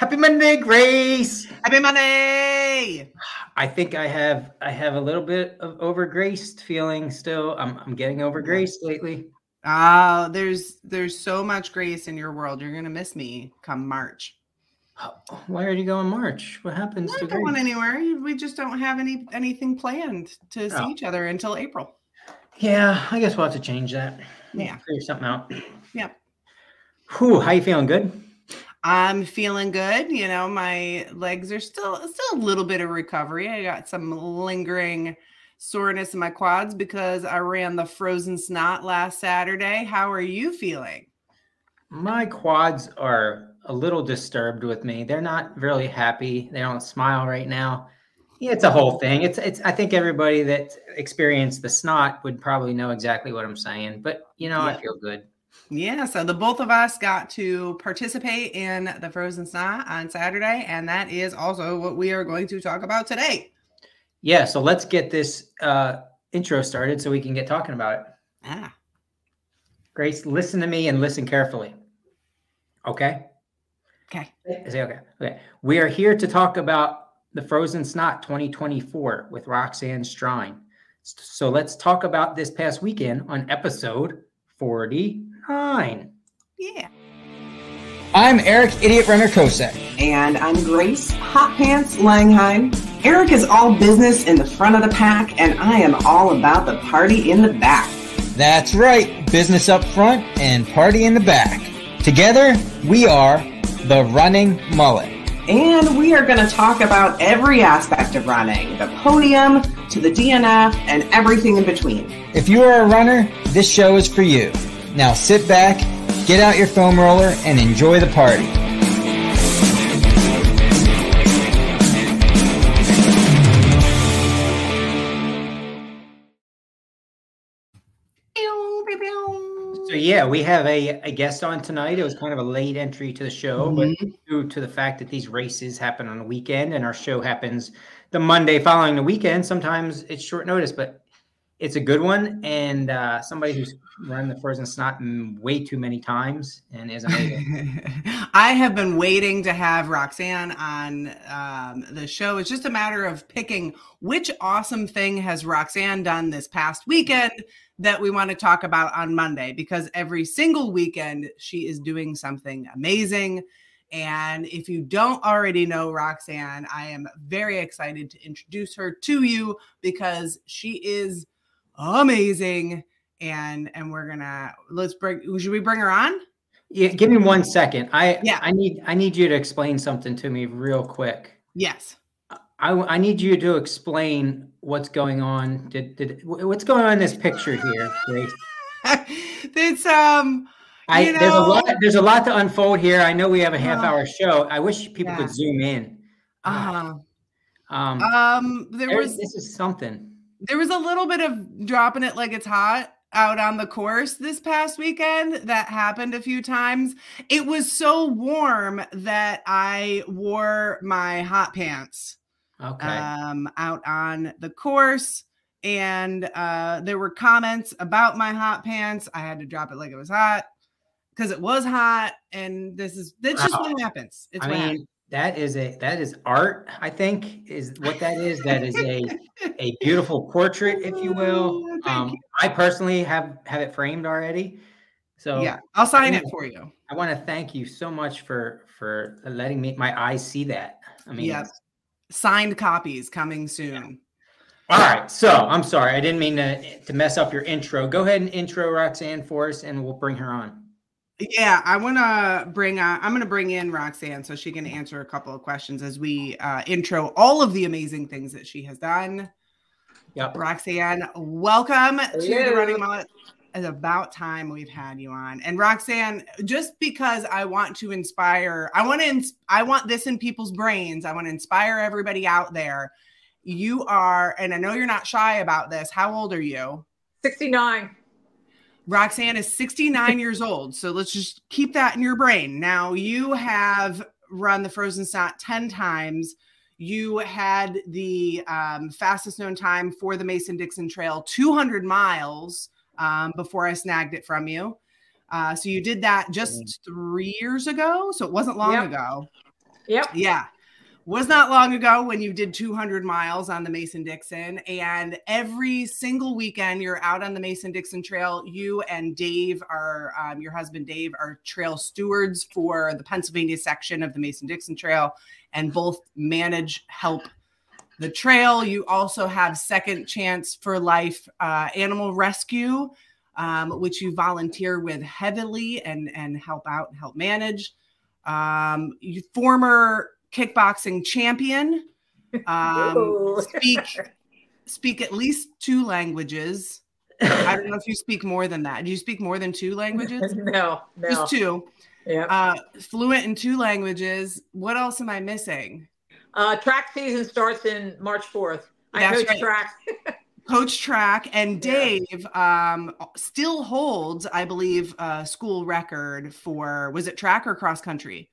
Happy Monday, Grayce. Happy Monday. I think I have a little bit of overgraced feeling still. I'm getting overgraced lately. There's so much Grayce in your world. You're gonna miss me come March. Why are you going March? What happens? We're not going anywhere. We just don't have anything planned to see each other until April. Yeah, I guess we'll have to change that. Yeah, figure something out. Yeah. Whew, how you feeling? Good. I'm feeling good. You know, my legs are still a little bit of recovery. I got some lingering soreness in my quads because I ran the Frozen Snot last Saturday. How are you feeling? My quads are a little disturbed with me. They're not really happy. They don't smile right now. Yeah, it's a whole thing. It's. I think everybody that experienced the snot would probably know exactly what I'm saying. But you know, yeah. I feel good. Yeah, so the both of us got to participate in the Frozen Snot on Saturday, and that is also what we are going to talk about today. Yeah, so let's get this intro started so we can get talking about it. Ah. Grayce, listen to me and listen carefully. Okay? Okay. Is it okay? Okay. We are here to talk about the Frozen Snot 2024 with Roxanne Strine. So let's talk about this past weekend on episode 40. Nine. Yeah. I'm Eric, Idiot Runner Kosek. And I'm Grayce, Hot Pants Langheim. Eric is all business in the front of the pack, and I am all about the party in the back. That's right. Business up front and party in the back. Together, we are The Running Mullet. And we are going to talk about every aspect of running, the podium to the DNF and everything in between. If you are a runner, this show is for you. Now sit back, get out your foam roller, and enjoy the party. So yeah, we have a guest on tonight. It was kind of a late entry to the show, but due to the fact that these races happen on the weekend and our show happens the Monday following the weekend, sometimes it's short notice, but it's a good one, and somebody who's run the Frozen Snot way too many times and is amazing. I have been waiting to have Roxanne on the show. It's just a matter of picking which awesome thing has Roxanne done this past weekend that we want to talk about on Monday, because every single weekend she is doing something amazing. And if you don't already know Roxanne, I am very excited to introduce her to you because she is amazing. And we're gonna should we bring her on? Yeah, give me 1 second. I need you to explain something to me real quick. Yes. I need you to explain what's going on. What's going on in this picture here, Grayce? It's there's a lot to unfold here. I know we have a half hour show. I wish people could zoom in. This is something. There was a little bit of dropping it like it's hot out on the course this past weekend. That happened a few times. It was so warm that I wore my hot pants out on the course. And there were comments about my hot pants. I had to drop it like it was hot because it was hot. And that's just what happens. Happens. That is art, I think, is what that is. That is a beautiful portrait, if you will. You. I personally have it framed already. So yeah, I'll sign it for you. I want to thank you so much for letting my eyes see that. I mean, yes. Signed copies coming soon. Yeah. All right. So I'm sorry. I didn't mean to mess up your intro. Go ahead and intro Roxanne for us, and we'll bring her on. Yeah, I'm going to bring in Roxanne so she can answer a couple of questions as we intro all of the amazing things that she has done. Yep. Roxanne, welcome to the Running Mullet. It's about time we've had you on. And Roxanne, just because I want to inspire, I want this in people's brains. I want to inspire everybody out there. You are, and I know you're not shy about this. How old are you? 69. Roxanne is 69 years old. So let's just keep that in your brain. Now, you have run the Frozen Snot 10 times. You had the fastest known time for the Mason-Dixon Trail, 200 miles before I snagged it from you. So you did that just 3 years ago. So it wasn't long ago. Yep. Yeah. Was not long ago when you did 200 miles on the Mason-Dixon, and every single weekend you're out on the Mason-Dixon Trail. You and Dave, your husband Dave, are trail stewards for the Pennsylvania section of the Mason-Dixon Trail, and both manage, help the trail. You also have Second Chance for Life Animal Rescue, which you volunteer with heavily and help out and help manage. You former kickboxing champion, speak at least 2 languages. I don't know if you speak more than that. Do you speak more than 2 languages? No. Just 2. Yeah. Fluent in 2 languages. What else am I missing? Track season starts in March 4th. I coach track. Coach track, and Dave still holds, I believe, a school record for, was it track or cross country?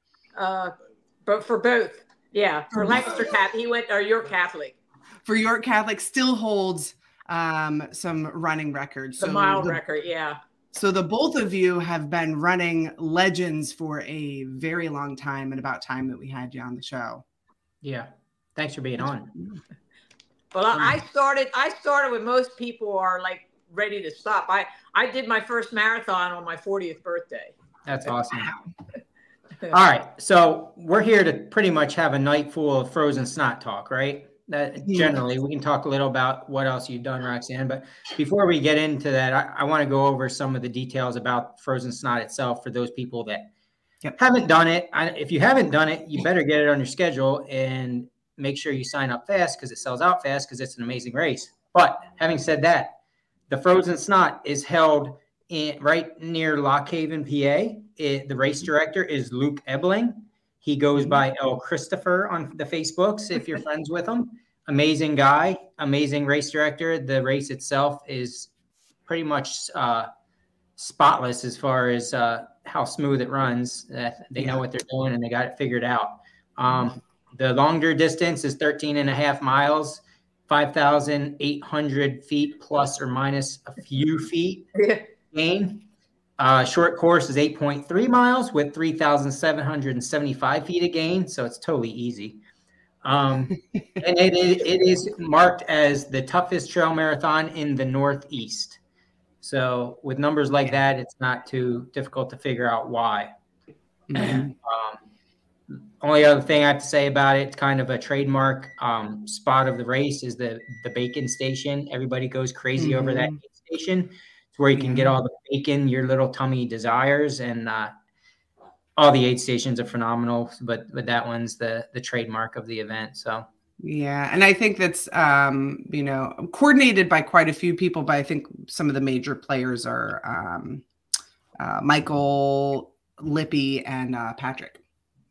But for both, yeah. For Lancaster Catholic, he went, or York Catholic. For York Catholic, still holds some running records. The mile record, yeah. So the both of you have been running legends for a very long time, and about time that we had you on the show. Yeah, thanks for being on. Well, I started when most people are like ready to stop. I did my first marathon on my 40th birthday. That's awesome. Wow. All right, so we're here to pretty much have a night full of Frozen Snot talk, right? Generally, we can talk a little about what else you've done, Roxanne. But before we get into that, I want to go over some of the details about Frozen Snot itself for those people that haven't done it. If you haven't done it, you better get it on your schedule and make sure you sign up fast because it sells out fast because it's an amazing race. But having said that, the Frozen Snot is held right near Lock Haven, PA. The race director is Luke Ebling. He goes by L. Christopher on the Facebooks if you're friends with him. Amazing guy, amazing race director. The race itself is pretty much spotless as far as how smooth it runs. They know what they're doing and they got it figured out. The longer distance is 13.5 miles, 5,800 feet plus or minus a few feet gain. Short course is 8.3 miles with 3,775 feet of gain, so it's totally easy. And it is marked as the toughest trail marathon in the Northeast. So with numbers like that, it's not too difficult to figure out why. Only other thing I have to say about it, kind of a trademark spot of the race, is the bacon station. Everybody goes crazy over that station. Where you can get all the bacon your little tummy desires, and all the aid stations are phenomenal, but that one's the trademark of the event. So yeah, and I think that's coordinated by quite a few people, but I think some of the major players are Michael Lippy and Patrick.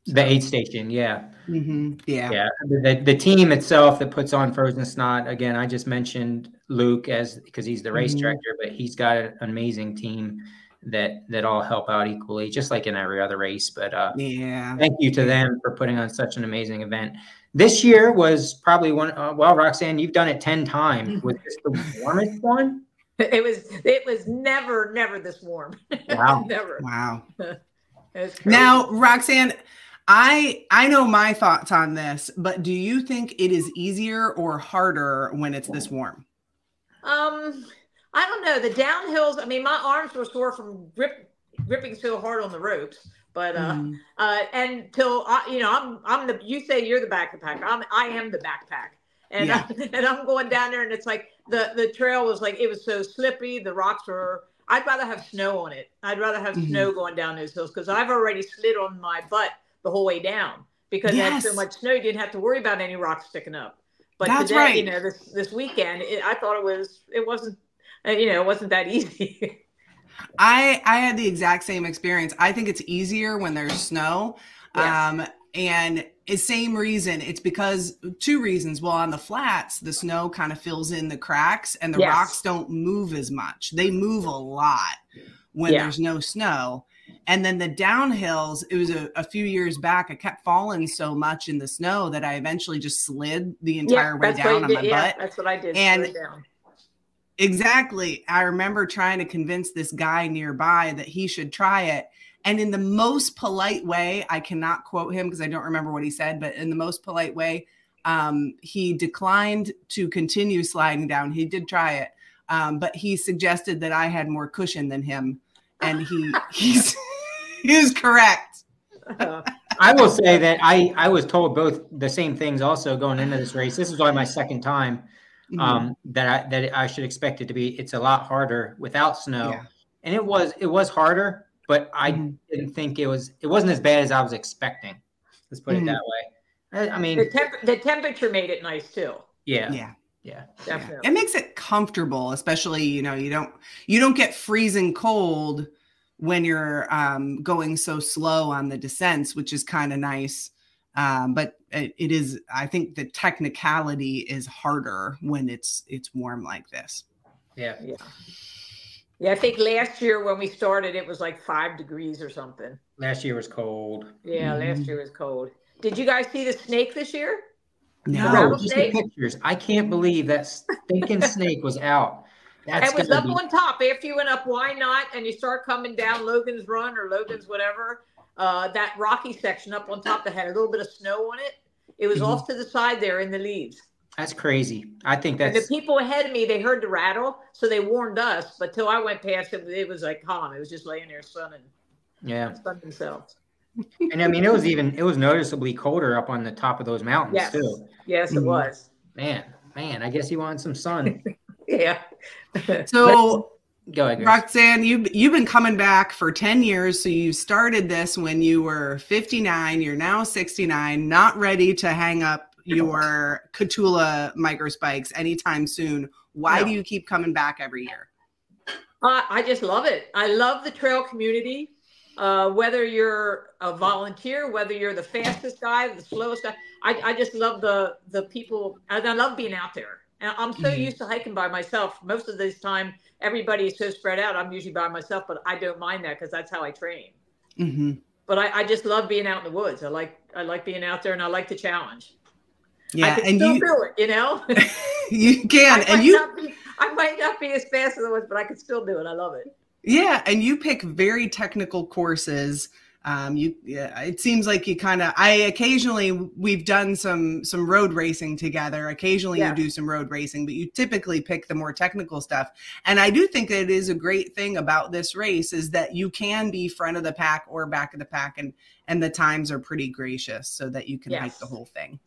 So. The aid station, yeah. The team itself that puts on Frozen Snot, again, I just mentioned Luke because he's the race director, but he's got an amazing team that all help out equally, just like in every other race. But thank you to them for putting on such an amazing event. This year was probably one. Well, Roxanne, you've done it 10 times. Was this the warmest one? It was never this warm. Wow. Never. Wow. Now, Roxanne, I know my thoughts on this, but do you think it is easier or harder when it's this warm? I don't know. The downhills, I mean, my arms were sore from gripping so hard on the ropes, but you say you're the backpack. I am the backpack, and I'm going down there, and it's like the trail was like, it was so slippy. The rocks were. I'd rather have snow on it. I'd rather have snow going down those hills because I've already slid on my butt the whole way down because it had so much snow. You didn't have to worry about any rocks sticking up. But that's today, right. You know, this weekend, I thought it wasn't, you know, it wasn't that easy. I had the exact same experience. I think it's easier when there's snow. Yes. And the same reason, it's because 2 reasons. Well, on the flats, the snow kind of fills in the cracks and the rocks don't move as much. They move a lot when there's no snow. And then the downhills, it was a few years back, I kept falling so much in the snow that I eventually just slid the entire way down on my butt. That's what I did. And exactly. I remember trying to convince this guy nearby that he should try it. And in the most polite way, I cannot quote him because I don't remember what he said, but in the most polite way, he declined to continue sliding down. He did try it, but he suggested that I had more cushion than him. And he was correct. I will say that I was told both the same things also going into this race. This is only my second time that I should expect it to be. It's a lot harder without snow. Yeah. And it was harder, but I didn't think it wasn't as bad as I was expecting. Let's put it that way. I mean, the temperature made it nice too. Yeah. Yeah. Yeah, definitely. Yeah. It makes it comfortable, especially, you know, you don't get freezing cold when you're going so slow on the descents, which is kind of nice. But it is, I think the technicality is harder when it's warm like this. Yeah. Yeah. Yeah. I think last year when we started, it was like 5 degrees or something. Last year was cold. Yeah. Mm-hmm. Last year was cold. Did you guys see the snake this year? No, just the pictures. I can't believe that stinking snake was out. It was up on top. After you went up, why not? And you start coming down Logan's Run or Logan's whatever, that rocky section up on top that had a little bit of snow on it. It was off to the side there in the leaves. That's crazy. I think that's... And the people ahead of me, they heard the rattle, so they warned us. But till I went past it, it was like calm. It was just laying there sunning. Yeah. Sunning themselves. And I mean, it was noticeably colder up on the top of those mountains too. Yes, it was. Man, I guess you wanted some sun. Yeah. So go ahead, Roxanne, you've been coming back for 10 years. So you started this when you were 59, you're now 69, not ready to hang up your Kahtoola MICROspikes anytime soon. Why do you keep coming back every year? I just love it. I love the trail community. Whether you're a volunteer, whether you're the fastest guy, the slowest guy, I just love the people. And I love being out there. And I'm so used to hiking by myself. Most of this time, everybody is so spread out. I'm usually by myself, but I don't mind that because that's how I train. Mm-hmm. But I just love being out in the woods. I like being out there, and I like the challenge. Yeah, I can and still do it, you know. You can, I might not be as fast as I was, but I can still do it. I love it. Yeah, and you pick very technical courses. It seems like you kind of. We've done some road racing together. Occasionally, you do some road racing, but you typically pick the more technical stuff. And I do think that it is a great thing about this race is that you can be front of the pack or back of the pack, and the times are pretty gracious so that you can hike the whole thing.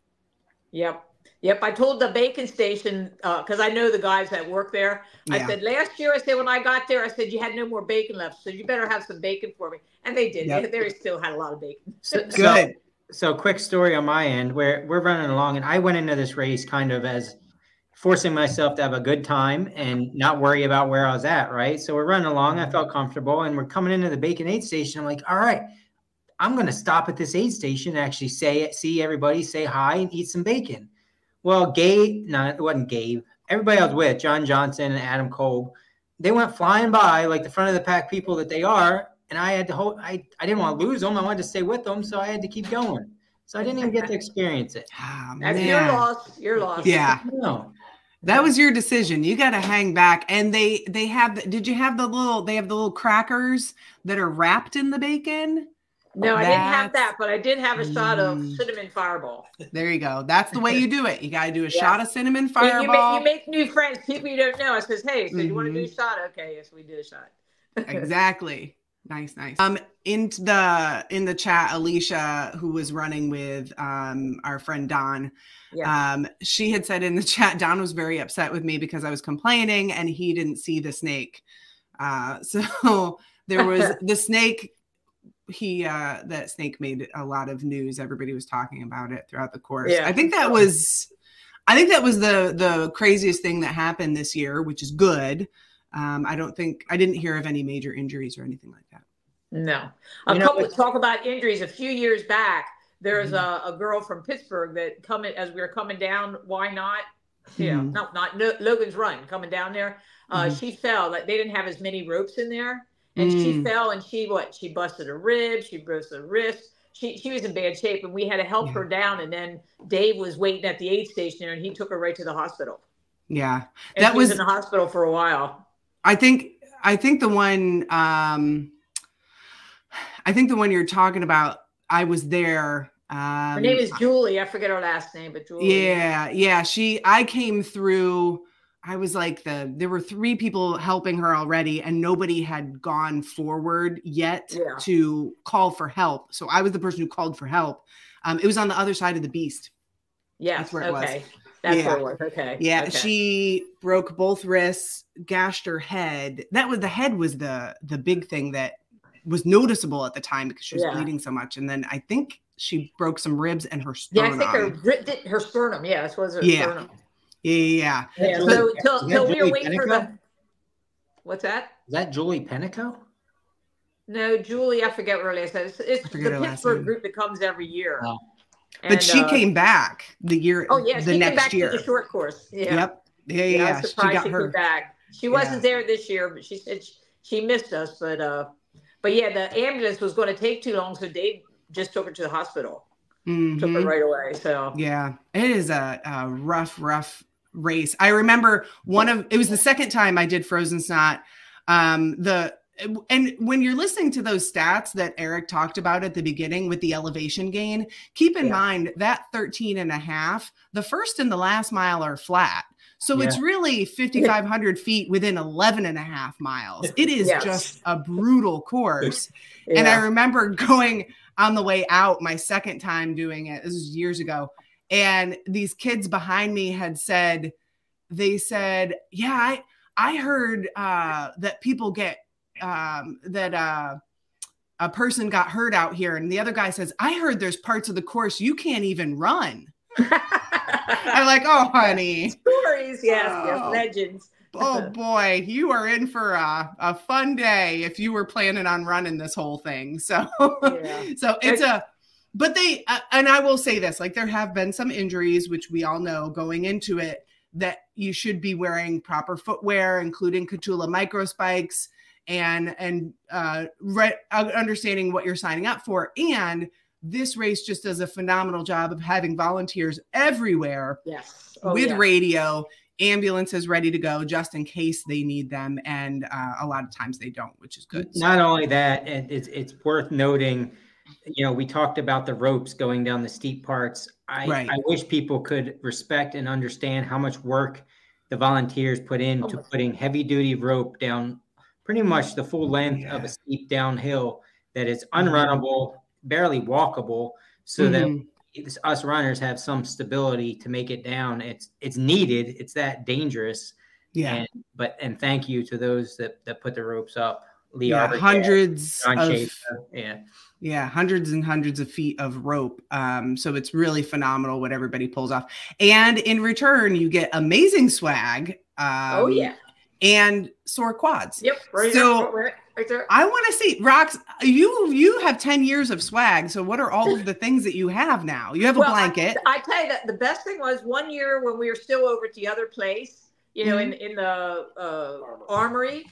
Yep. Yep, I told the bacon station, because I know the guys that work there. Yeah. I said, last year, I said, when I got there, I said, you had no more bacon left, so you better have some bacon for me. And they did. Yep. They still had a lot of bacon. Good. So quick story on my end, where we're running along, and I went into this race kind of as forcing myself to have a good time and not worry about where I was at, right? So we're running along. I felt comfortable, and we're coming into the bacon aid station. I'm like, all right, I'm going to stop at this aid station and actually see everybody, say hi, and eat some bacon. Well, it wasn't Gabe. Everybody I was with, John Johnson and Adam Cole, they went flying by like the front of the pack people that they are. And I had to I didn't want to lose them. I wanted to stay with them. So I had to keep going. So I didn't even get to experience it. Oh, that's your loss. Your loss. Yeah. No. That was your decision. You got to hang back. And they have the little crackers that are wrapped in the bacon? No, I didn't have that, but I did have a shot of cinnamon fireball. There you go. That's the way you do it. You got to do a shot of cinnamon fireball. You make new friends, people you don't know. I says, hey, so you want to do a shot? Okay, yes, we do a shot. Exactly. Nice. In the chat, Alicia, who was running with our friend Don, she had said in the chat, Don was very upset with me because I was complaining and he didn't see the snake. So there was the snake. That snake made a lot of news. Everybody was talking about it throughout the course. Yeah. I think that was the craziest thing that happened this year, which is good. I didn't hear of any major injuries or anything like that. No. Talk about injuries. A few years back, there was a girl from Pittsburgh that as we were coming down, why not? Yeah, not Logan's Run, coming down there. She fell. Like, they didn't have as many ropes in there. And she fell and she busted her ribs, she busted her wrist. She was in bad shape and we had to help her down. And then Dave was waiting at the aid station there and he took her right to the hospital. Yeah. And that was in the hospital for a while. I think the one, I think the one you're talking about, I was there. Her name is Julie. I forget her last name, but Julie. Yeah. Yeah. I came through, I was like there were three people helping her already and nobody had gone forward yet to call for help. So I was the person who called for help. It was on the other side of the beast. Yeah. That's where it was. That's where it was. Okay. Yeah. Okay. She broke both wrists, gashed her head. That was, the head was the big thing that was noticeable at the time because she was bleeding so much. And then I think she broke some ribs and her sternum. Yeah, I think her sternum. Yeah, this was her sternum. Yeah. So we were waiting for the. What's that? Is that Julie Penico? No, Julie. I forget what her last name is. It's the Pittsburgh group that comes every year. Oh. And, but she came back the year. Oh yeah, she came back to the short course. Yeah. Yep. Yeah. I was surprised she came back. She wasn't there this year, but she said she missed us. But yeah, the ambulance was going to take too long, so Dave just took her to the hospital. Mm-hmm. Took her right away. So yeah, it is a rough race. I remember it was the second time I did Frozen Snot. And when you're listening to those stats that Eric talked about at the beginning with the elevation gain, keep in mind that 13.5, the first and the last mile are flat. So it's really 5,500 feet within 11.5 miles. It is just a brutal course. Yeah. And I remember going on the way out my second time doing it. This was years ago. And these kids behind me said, yeah, I heard that people get, a person got hurt out here. And the other guy says, I heard there's parts of the course you can't even run. I'm like, oh, honey. Stories, yes, legends. Oh, boy, you are in for a fun day if you were planning on running this whole thing. So, so it's but they, and I will say this, like there have been some injuries, which we all know going into it, that you should be wearing proper footwear, including Kahtoola MICROspikes and understanding what you're signing up for. And this race just does a phenomenal job of having volunteers everywhere with radio, ambulances ready to go just in case they need them. And a lot of times they don't, which is good. Not only that, and it's worth noting, you know, we talked about the ropes going down the steep parts. I wish people could respect and understand how much work the volunteers put into putting heavy duty rope down pretty much the full length of a steep downhill that is unrunnable, barely walkable, so that it's, us runners have some stability to make it down. It's needed. It's that dangerous. Yeah. And thank you to those that put the ropes up. Hundreds and hundreds of feet of rope. So it's really phenomenal what everybody pulls off. And in return, you get amazing swag. And sore quads. Yep. Right there. I want to see, Rox, you have 10 years of swag. So what are all of the things that you have now? You have a blanket. I tell you that the best thing was one year when we were still over at the other place, you know, in the armory.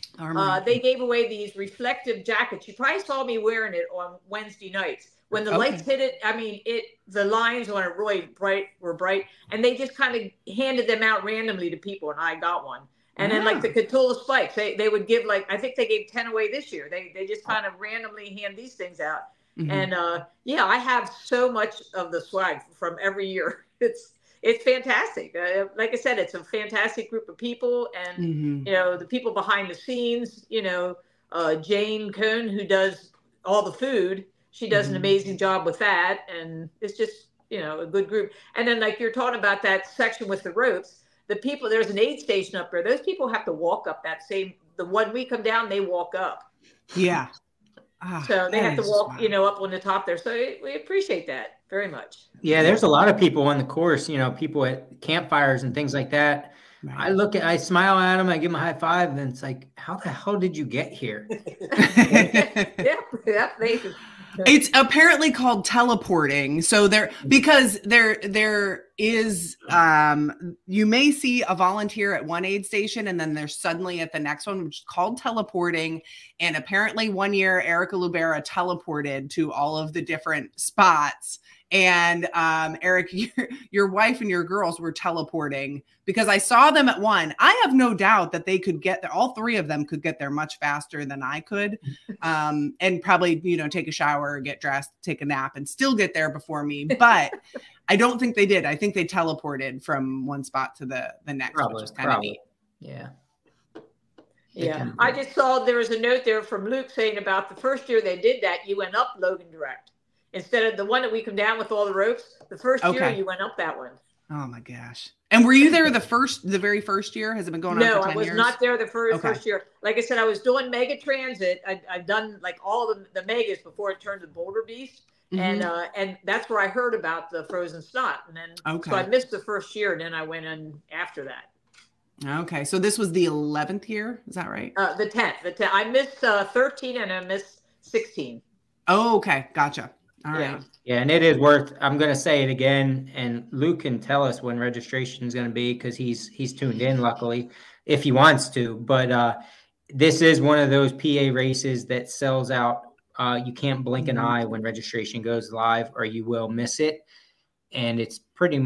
They gave away these reflective jackets. You probably saw me wearing it on Wednesday nights. When the lights hit it, I mean, the lines on it really were bright. And they just kind of handed them out randomly to people. And I got one. And then like the Kahtoola spikes, they would give like, I think they gave 10 away this year. They just kind of randomly hand these things out. Mm-hmm. And I have so much of the swag from every year. It's fantastic. Like I said, it's a fantastic group of people. And, you know, the people behind the scenes, you know, Jane Cohn, who does all the food, she does an amazing job with that. And it's just, you know, a good group. And then like you're talking about that section with the ropes, the people, there's an aid station up there. Those people have to walk up that same, the one we come down, they walk up. Yeah. So they have to walk, you know, up on the top there. So we appreciate that very much. Yeah. There's a lot of people on the course, you know, people at campfires and things like that. Right. I smile at them. I give them a high five. And it's like, how the hell did you get here? Yeah. It's apparently called teleporting. So they're, because they're is you may see a volunteer at one aid station and then they're suddenly at the next one, which is called teleporting. And apparently one year, Erica Lubera teleported to all of the different spots. And Eric, your wife and your girls were teleporting because I saw them at one. I have no doubt that they could get there. All three of them could get there much faster than I could, and probably, you know, take a shower, get dressed, take a nap and still get there before me. But I don't think they did. I think they teleported from one spot to the next, probably, which is kind of neat. Yeah. Yeah. I just saw there was a note there from Luke saying about the first year they did that, you went up Logan Direct. Instead of the one that we come down with all the ropes, the first year you went up that one. Oh my gosh. And were you there the very first year? Has it been going on for 10 years? No, I was not there the first year. Like I said, I was doing Mega Transit. I've done like all the Megas before it turned to Boulder Beast. Mm-hmm. And that's where I heard about the Frozen Snot. And then so I missed the first year, and then I went in after that. Okay. So this was the 11th year. Is that right? The 10th. I missed 13 and I missed 16. Oh, okay. Gotcha. All right. Yeah, and it is worth, I'm going to say it again, and Luke can tell us when registration is going to be because he's tuned in, luckily, if he wants to. But this is one of those PA races that sells out. You can't blink an eye when registration goes live or you will miss it. And it's pretty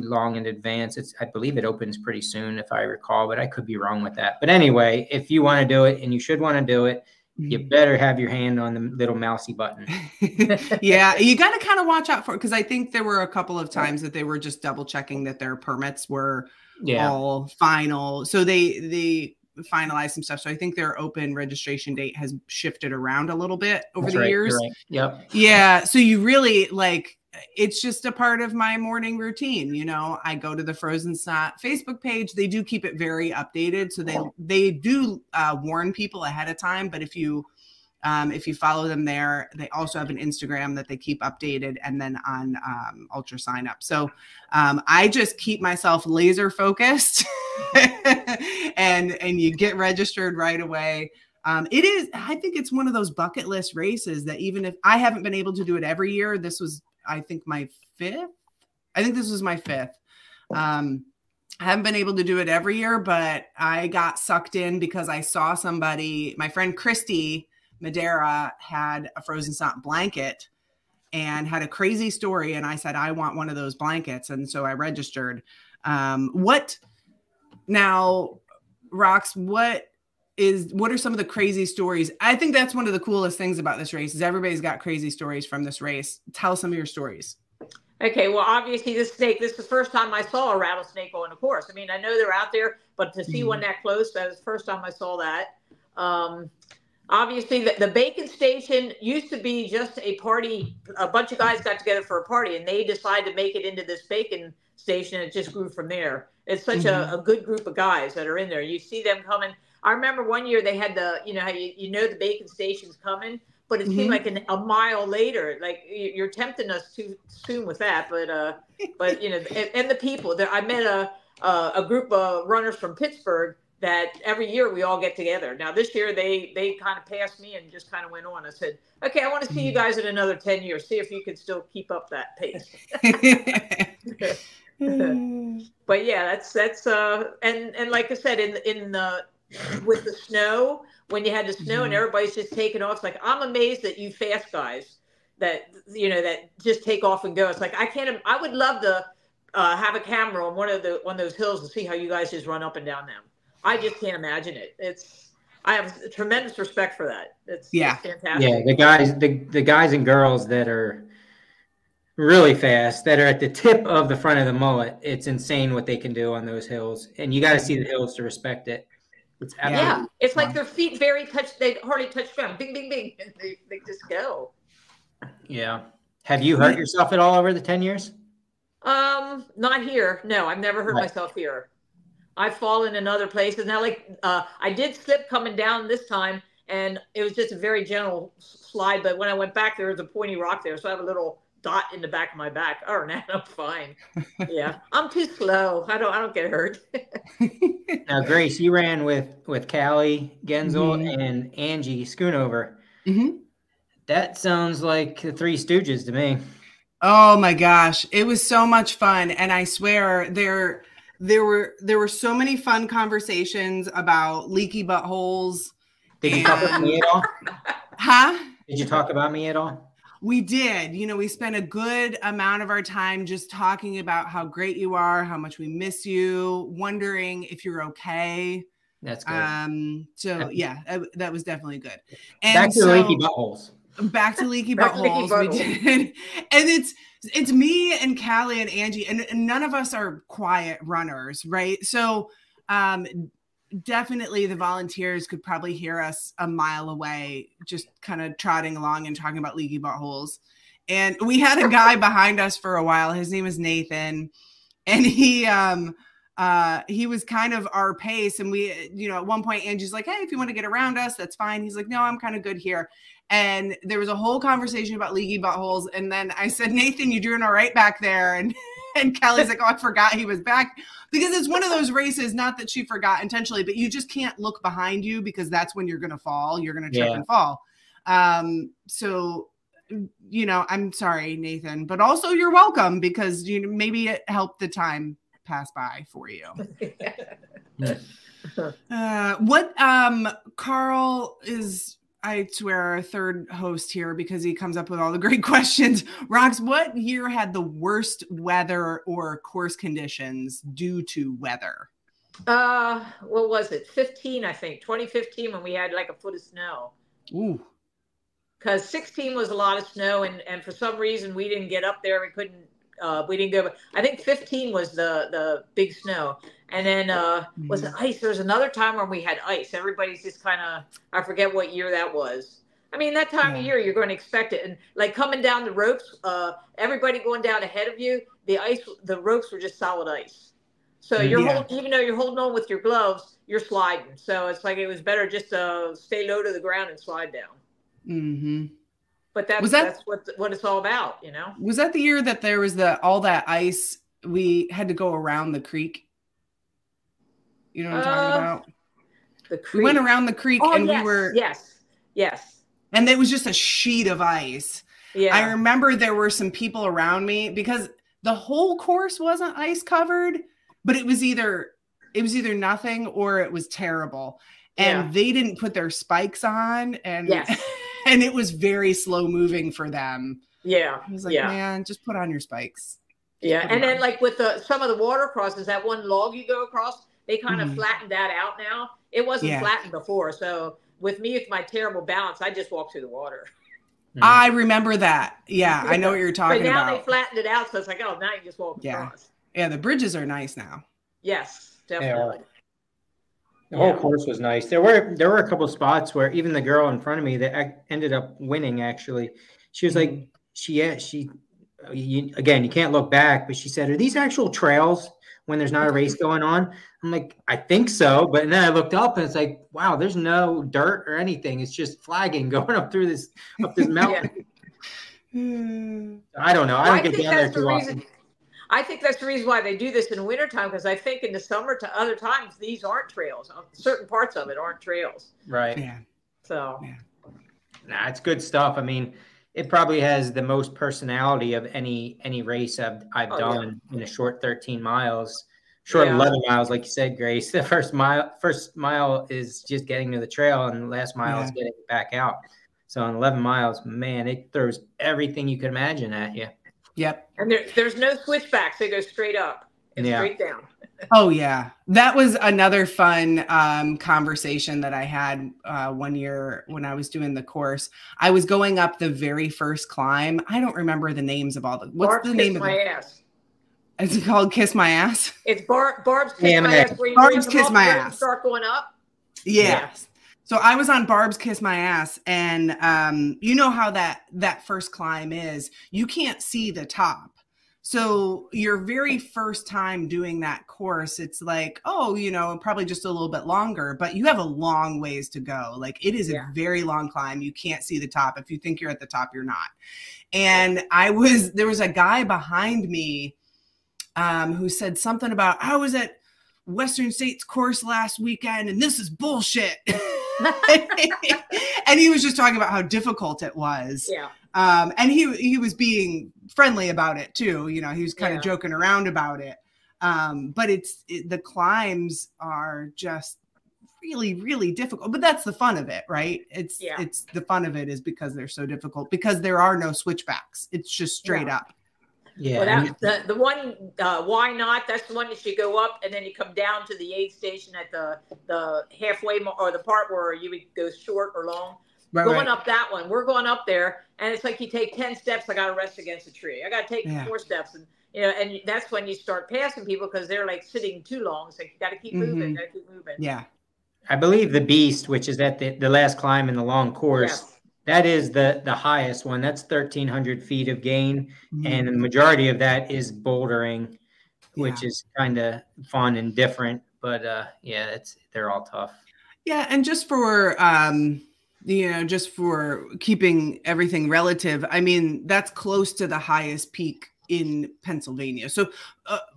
long in advance. I believe it opens pretty soon, if I recall, but I could be wrong with that. But anyway, if you want to do it, and you should want to do it, you better have your hand on the little mousy button. Yeah, you got to kind of watch out for it because I think there were a couple of times that they were just double checking that their permits were all final. So they finalized some stuff. So I think their open registration date has shifted around a little bit over the years. Right. Yep. Yeah. So you really like, it's just a part of my morning routine. You know, I go to the Frozen Snot Facebook page. They do keep it very updated. So they do warn people ahead of time. But if you follow them there, they also have an Instagram that they keep updated, and then on Ultra Sign Up. So I just keep myself laser focused and you get registered right away. I think it's one of those bucket list races that even if I haven't been able to do it every year, this was my fifth. I haven't been able to do it every year, but I got sucked in because I saw somebody, my friend Christy Madera, had a Frozen Snot blanket and had a crazy story. And I said, I want one of those blankets. And so I registered. Rox, what are some of the crazy stories? I think that's one of the coolest things about this race is everybody's got crazy stories from this race. Tell some of your stories. Okay. Well, obviously this is the first time I saw a rattlesnake on a course. I mean, I know they're out there, but to see one that close, that was the first time I saw that. Obviously the bacon station used to be just a party. A bunch of guys got together for a party and they decided to make it into this bacon station. It just grew from there. It's such a good group of guys that are in there. You see them coming. I remember one year they had the bacon station's coming, but it seemed like a mile later. Like you're tempting us too soon with that, but you know, and the people there. I met a group of runners from Pittsburgh that every year we all get together. Now this year they kind of passed me and just kind of went on. I said, okay, I want to see you guys in another 10 years. See if you can still keep up that pace. But yeah, that's and like I said, with the snow, when you had the snow and everybody's just taking off, it's like, I'm amazed that you fast guys that just take off and go. It's like, I would love to have a camera on those hills and see how you guys just run up and down them. I just can't imagine it. I have tremendous respect for that. It's fantastic. Yeah. The guys and girls that are really fast, that are at the tip of the front of the mullet. It's insane what they can do on those hills. And you got to see the hills to respect it. It's like their feet they hardly touch ground. Bing, bing, bing. They just go. Yeah. Have you hurt yourself at all over the 10 years? Not here. No, I've never hurt myself here. I've fallen in other places. Now, I did slip coming down this time, and it was just a very gentle slide. But when I went back, there was a pointy rock there. So I have a little dot in the back of my back. Oh, now I'm fine. Yeah. I'm too slow. I don't get hurt. Now, Grayce, you ran with Callie Genzel and Angie Schoonover. That sounds like the Three Stooges to me. Oh my gosh, it was so much fun. And I swear there were so many fun conversations about leaky buttholes. Did you talk about me at all? Huh? Did you talk about me at all? We did. You know, we spent a good amount of our time just talking about how great you are, how much we miss you, wondering if you're okay. That's good. That was definitely good. And back to leaky buttholes. Back to leaky buttholes. We did. And it's me and Callie and Angie, and none of us are quiet runners, right? So definitely the volunteers could probably hear us a mile away, just kind of trotting along and talking about leaky buttholes. And we had a guy behind us for a while. His name is Nathan. And he was kind of our pace. And we, you know, at one point, Angie's like, hey, if you want to get around us, that's fine. He's like, no, I'm kind of good here. And there was a whole conversation about leaky buttholes. And then I said, Nathan, you're doing all right back there. And Kelly's like, oh, I forgot he was back. Because it's one of those races, not that she forgot intentionally, but you just can't look behind you because that's when you're going to fall. You're going to trip and fall. You know, I'm sorry, Nathan, but also you're welcome because you maybe it helped the time pass by for you. Carl is, I swear, our third host here because he comes up with all the great questions. Rox, what year had the worst weather or course conditions due to weather? What was it? 15, I think. 2015 when we had like a foot of snow. Ooh. Because 16 was a lot of snow and for some reason we didn't get up there. We didn't go. I think 15 was the big snow. And then was the ice. There was another time when we had ice. Everybody's just kind of, I forget what year that was. I mean, that time of year, you're going to expect it. And like coming down the ropes, everybody going down ahead of you, the ropes were just solid ice. So you're even though you're holding on with your gloves, you're sliding. So it's like, it was better just to stay low to the ground and slide down. Mm-hmm. But that's what it's all about, you know? Was that the year that there was all that ice, we had to go around the creek? You know what I'm talking about? The creek. We went around the creek we were... Yes. And it was just a sheet of ice. Yeah. I remember there were some people around me because the whole course wasn't ice covered, but it was either nothing or it was terrible. And they didn't put their spikes on and... Yes. And it was very slow moving for them. Yeah. I was like, man, just put on your spikes. Yeah. And then like with some of the water crosses, that one log you go across, they kind of flattened that out now. It wasn't flattened before. So with me, with my terrible balance, I just walked through the water. I remember that. Yeah. I know what you're talking about. But now they flattened it out. So it's like, oh, now you just walk across. Yeah. The bridges are nice now. Yes, definitely. The whole course was nice. There were a couple of spots where even the girl in front of me that ended up winning, actually, she was like, again, you can't look back, but she said, are these actual trails when there's not a race going on? I'm like, I think so. But then I looked up and it's like, wow, there's no dirt or anything. It's just flagging going up through this mountain. I don't know. I don't get down there too often. I think that's the reason why they do this in wintertime, because I think in the summer to other times, these aren't trails. Certain parts of it aren't trails. Right. Yeah. So. Yeah. Nah, it's good stuff. I mean, it probably has the most personality of any race I've done in a short 13 miles, 11 miles. Like you said, Grace, the first mile is just getting to the trail and the last mile is getting back out. So on 11 miles, man, it throws everything you can imagine at you. Yep. And there's no switchbacks. They go straight up and straight down. Oh, yeah. That was another fun conversation that I had one year when I was doing the course. I was going up the very first climb. I don't remember the names of all the... What's Barb's the name of it? Barb's Kiss My Ass. Is it called Kiss My Ass? It's Barb's Kiss My Ass. Where you Barb's Kiss My Ass. Start going up. Yes. Yeah. So I was on Barb's Kiss My Ass, and you know how that first climb is. You can't see the top. So your very first time doing that course, it's like, oh, you know, probably just a little bit longer, but you have a long ways to go. Like it is a very long climb. You can't see the top. If you think you're at the top, you're not. And there was a guy behind me who said something about, I was at Western States course last weekend and this is bullshit. And he was just talking about how difficult it was. Yeah. And he was being friendly about it too. You know, he was kind of joking around about it. But the climbs are just really, really difficult, but that's the fun of it, right? It's the fun of it is because they're so difficult, because there are no switchbacks. It's just straight up. Yeah. Well, that's the one, why not? That's the one that you go up and then you come down to the aid station at the halfway or the part where you would go short or long. Right, going up that one. We're going up there, and it's like you take 10 steps, I got to rest against a tree. I got to take 4 steps, and you know, and that's when you start passing people because they're like sitting too long. So you got to keep moving, got to keep moving. Yeah. I believe the Beast, which is at the last climb in the long course, that is the highest one. That's 1,300 feet of gain, and the majority of that is bouldering, which is kind of fun and different. But they're all tough. Yeah, and just for just for keeping everything relative, I mean, that's close to the highest peak in Pennsylvania. So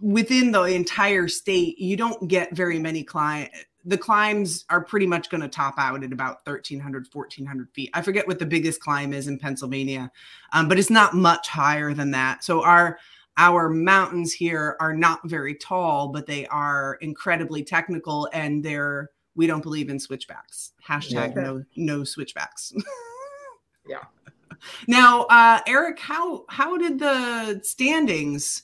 within the entire state, you don't get very many climbs. The climbs are pretty much going to top out at about 1,300, 1,400 feet. I forget what the biggest climb is in Pennsylvania, but it's not much higher than that. So our mountains here are not very tall, but they are incredibly technical, and they're, we don't believe in switchbacks. # no switchbacks. Yeah. Now, Eric, how did the standings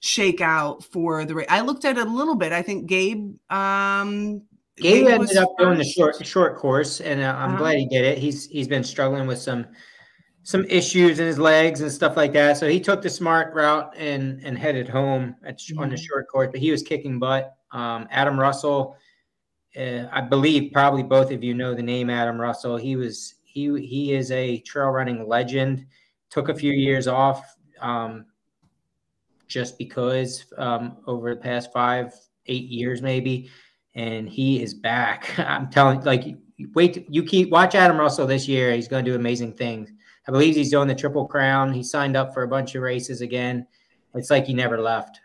shake out for the race? I looked at it a little bit. I think Gabe ended up doing the short course, and I'm glad he did it. He's been struggling with some issues in his legs and stuff like that. So he took the smart route and headed home on the short course. But he was kicking butt. Adam Russell. I believe probably both of you know the name Adam Russell. He is a trail running legend. Took a few years off just because over the past 5-8 years maybe, and he is back. I'm telling, you keep watch Adam Russell this year. He's going to do amazing things. I believe he's doing the Triple Crown. He signed up for a bunch of races again. It's like he never left.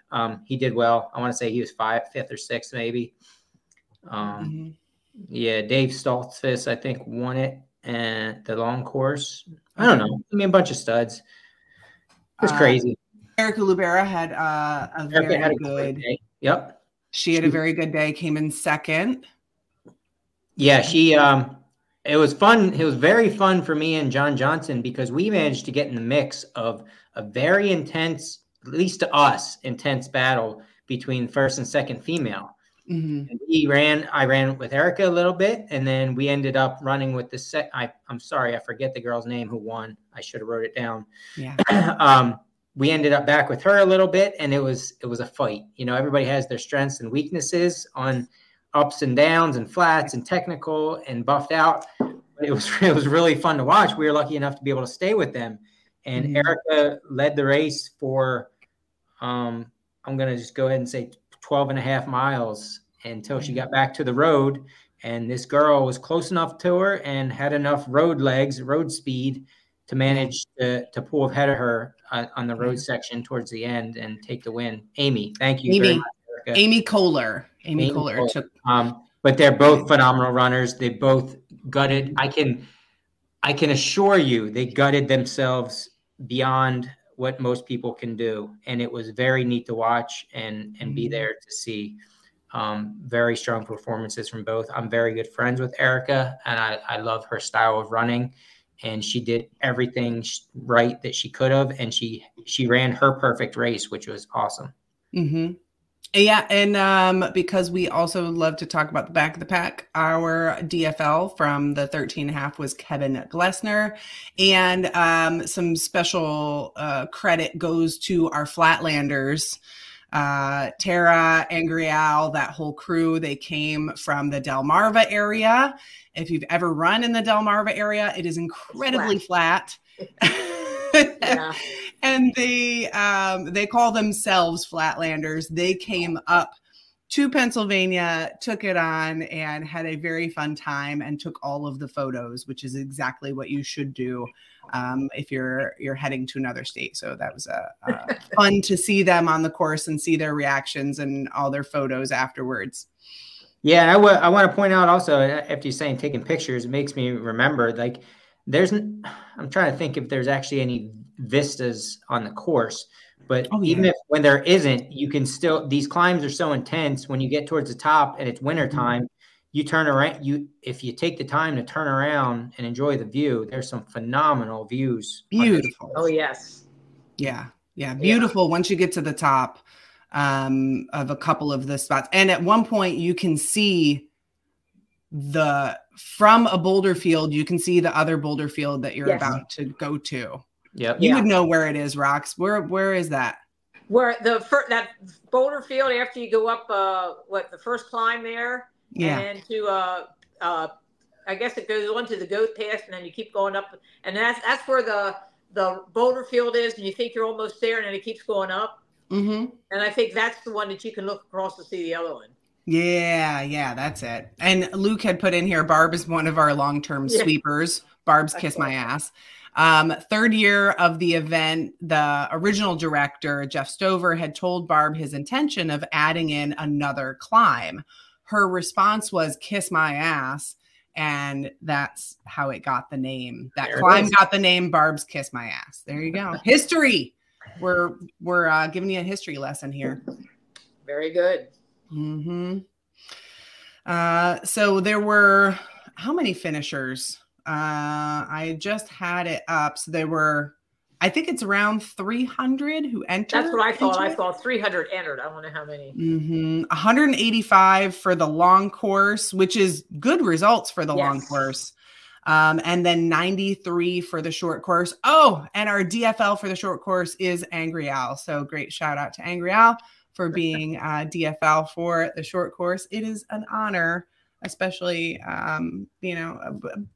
He did well. I want to say he was fifth or sixth maybe. Dave Stoltzfus, I think, won it at the long course. I don't know. I mean, a bunch of studs. It was crazy. Erica Lubera had a very good day. Yep. She had a very good day, came in second. Yeah, she it was fun. It was very fun for me and John Johnson because we managed to get in the mix of a very intense, at least to us, intense battle between first and second female. Mm-hmm. I ran with Erica a little bit, and then we ended up running with the set. I'm sorry, I forget the girl's name who won. I should have wrote it down. Yeah. We ended up back with her a little bit, and it was a fight. You know, everybody has their strengths and weaknesses on ups and downs and flats and technical and buffed out. But it was really fun to watch. We were lucky enough to be able to stay with them, and Erica led the race for I'm gonna just go ahead and say 12 and a half miles until she got back to the road. And this girl was close enough to her and had enough road speed to manage to pull ahead of her on the road section towards the end and take the win. Amy, thank you very much, Erica. Amy Kohler. Amy Kohler took. But they're both phenomenal runners. They both gutted. I can assure you they gutted themselves beyond what most people can do. And it was very neat to watch and be there to see very strong performances from both. I'm very good friends with Erica, and I love her style of running, and she did everything right that she could have. And she ran her perfect race, which was awesome. Mm-hmm. Yeah. And because we also love to talk about the back of the pack, our DFL from the 13.5 was Kevin Glessner. And some special credit goes to our Flatlanders, Tara, Angry Owl, that whole crew. They came from the Delmarva area. If you've ever run in the Delmarva area, it is incredibly flat. Yeah. And they call themselves Flatlanders. They came up to Pennsylvania, took it on, and had a very fun time and took all of the photos, which is exactly what you should do if you're heading to another state. So that was fun to see them on the course and see their reactions and all their photos afterwards. Yeah, I want to point out also, after you're saying taking pictures, it makes me remember, I'm trying to think if there's actually any vistas on the course, but even if when there isn't, you can still, these climbs are so intense when you get towards the top and it's winter time, you turn around, if you take the time to turn around and enjoy the view, there's some phenomenal views. Beautiful. Oh yes. Yeah. Yeah. Beautiful. Yeah. Once you get to the top of a couple of the spots. And at one point you can see from a boulder field, you can see the other boulder field that you're about to go to. Yep. You would know where it is, Rox. Where is that? Where that boulder field after you go up the first climb there? Yeah. And to I guess it goes on to the Goat Pass, and then you keep going up, and that's where the boulder field is, and you think you're almost there, and then it keeps going up. Mm-hmm. And I think that's the one that you can look across to see the other one. Yeah, that's it. And Luke had put in here, Barb is one of our long-term sweepers. Barb's Kiss My Ass. Third year of the event, the original director, Jeff Stover, had told Barb his intention of adding in another climb. Her response was, kiss my ass. And that's how it got the name. That climb got the name Barb's Kiss My Ass. There you go. History. We're giving you a history lesson here. Very good. Mm-hmm. So there were how many finishers? I just had it up. So there were, I think it's around 300 who entered. That's what I thought. I thought 300 entered. I don't know how many. Mm-hmm. 185 for the long course, which is good results for the long course. And then 93 for the short course. Oh, and our DFL for the short course is Angry Owl. So great shout out to Angry Owl for being DFL for the short course. It is an honor, especially,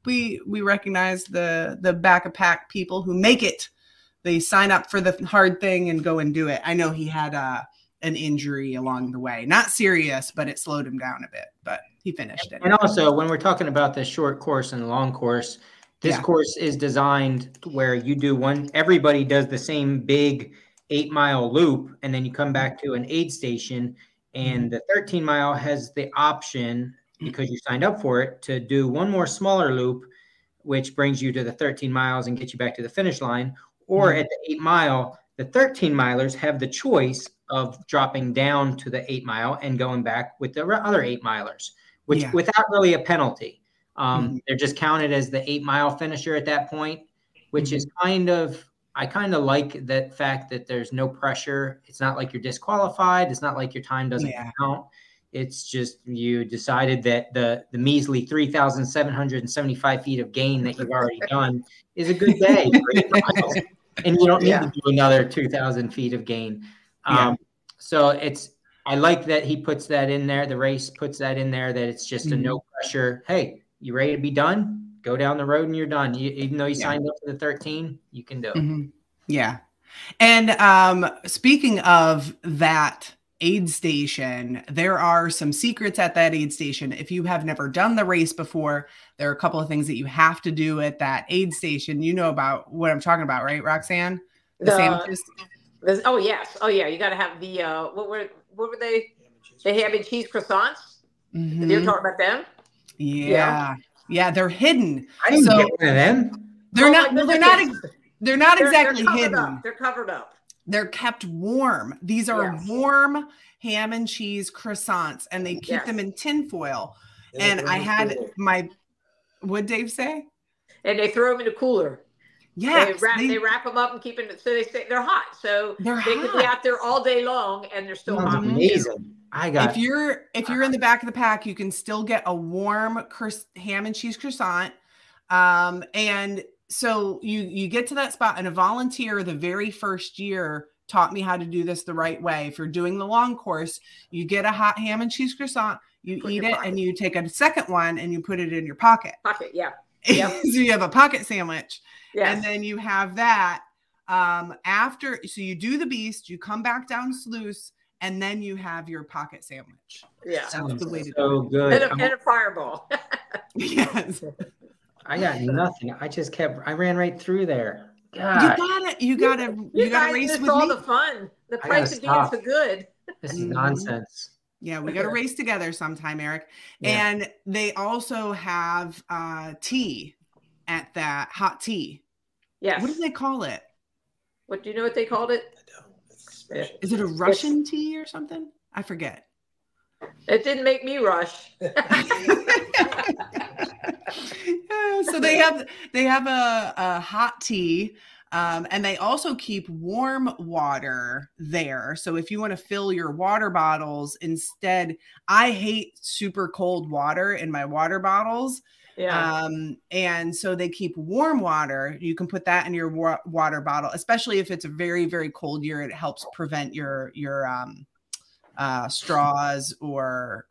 we recognize the back of pack people who make it. They sign up for the hard thing and go and do it. I know he had an injury along the way. Not serious, but it slowed him down a bit, but he finished it. And also, when we're talking about the short course and the long course, this course is designed where you do everybody does the same big 8-mile loop, and then you come back to an aid station, and the 13-mile has the option, because you signed up for it, to do one more smaller loop, which brings you to the 13 miles and gets you back to the finish line, or at the 8-mile, the 13-milers have the choice of dropping down to the 8-mile and going back with the other 8-milers, which without really a penalty. They're just counted as the 8-mile finisher at that point, which is I kind of like that fact that there's no pressure. It's not like you're disqualified. It's not like your time doesn't count. It's just you decided that the measly 3,775 feet of gain that you've already done is a good day. And you don't need to do another 2,000 feet of gain. So I like that he puts that in there. The race puts that in there, that it's just a no pressure. Hey, you ready to be done? Go down the road and you're done. Even though you signed up for the 13, you can do it. Mm-hmm. Yeah. And speaking of that aid station, there are some secrets at that aid station. If you have never done the race before, there are a couple of things that you have to do at that aid station. You know about what I'm talking about, right, Roxanne? The sandwiches? Oh, yes. Oh, yeah. You got to have the, what were they? The ham and cheese croissants? Mm-hmm. You're talking about them? Yeah. Yeah, they're hidden. I didn't get rid of them. They're not exactly hidden. They're covered up. They're kept warm. These are warm ham and cheese croissants, and they keep them in tin foil. And I had what'd Dave say? And they throw them in a cooler. Yeah, they wrap them up and keep them. So they stay. They're hot. So they can be out there all day long, and they're still hot. Amazing. If you're in the back of the pack, you can still get a warm ham and cheese croissant. And so you get to that spot, and a volunteer the very first year taught me how to do this the right way. If you're doing the long course, you get a hot ham and cheese croissant, you eat it and you take a second one and you put it in your pocket. So you have a pocket sandwich and then you have that after. So you do the beast, you come back down Sluice, and then you have your pocket sandwich. Yeah. That's the way to do it. Good. And a fireball. Yes. I got nothing. I ran right through there. God. You gotta race with me. All the fun. The price of being so good. This is nonsense. Yeah, we gotta race together sometime, Eric. Yeah. And they also have tea at that hot tea. Yes. What do they call it? What do you know what they called it? I don't. It's special. Is it a Russian tea or something? I forget. It didn't make me rush. So they have a hot tea, and they also keep warm water there. So if you want to fill your water bottles instead, I hate super cold water in my water bottles. Yeah. And so they keep warm water. You can put that in your water bottle, especially if it's a very, very cold year. It helps prevent your straws or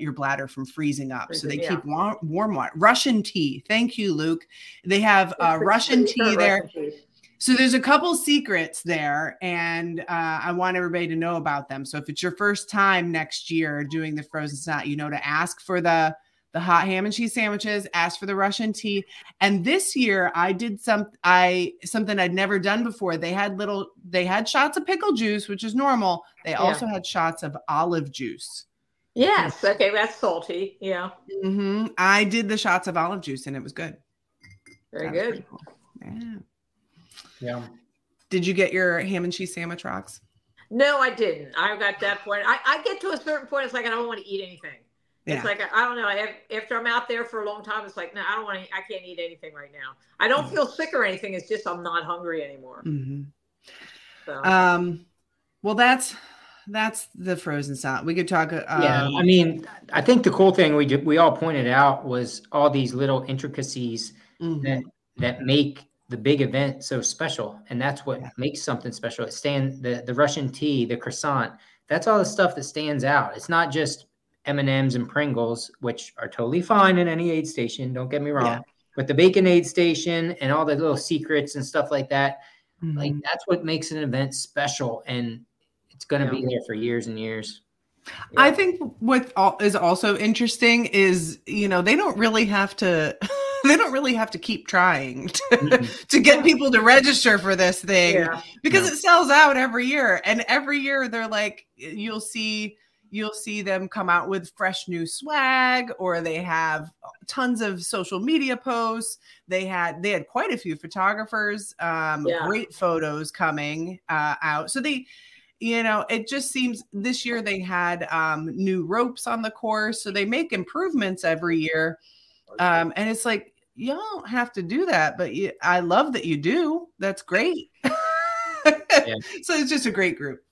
your bladder from freezing up. So they keep warm water. Russian tea. Thank you, Luke. They have Russian tea there. So there's a couple secrets there, and I want everybody to know about them. So if it's your first time next year doing the Frozen Snot, you know to ask for the hot ham and cheese sandwiches, ask for the Russian tea. And this year I did something I'd never done before. They had shots of pickle juice, which is normal. They also had shots of olive juice. Yes. Okay. That's salty. Yeah. Mm-hmm. I did the shots of olive juice and it was good. Very good. Cool. Yeah. Did you get your ham and cheese sandwich, Rox? No, I didn't. I got that point. I get to a certain point. It's like, I don't want to eat anything. Yeah. It's like, I don't know. After I'm out there for a long time, it's like, no, I don't want to, I can't eat anything right now. I don't feel sick or anything. It's just, I'm not hungry anymore. Mm-hmm. So. Well, that's the Frozen Snot. We could talk. I mean, I think the cool thing we all pointed out was all these little intricacies that make the big event so special. And that's what makes something special. It stands, the Russian tea, the croissant, that's all the stuff that stands out. It's not just M&Ms and Pringles, which are totally fine in any aid station, don't get me wrong, but the bacon aid station and all the little secrets and stuff like that, like that's what makes an event special, and it's going to be there for years and years. Yeah. I think what is also interesting is, you know, they don't really have to keep trying to get people to register for this thing because it sells out every year, and every year they're like, you'll see them come out with fresh new swag, or they have tons of social media posts. They had quite a few photographers, great photos coming out. So they, you know, it just seems this year they had new ropes on the course. So they make improvements every year. And it's like, you don't have to do that, but I love that you do. That's great. So it's just a great group.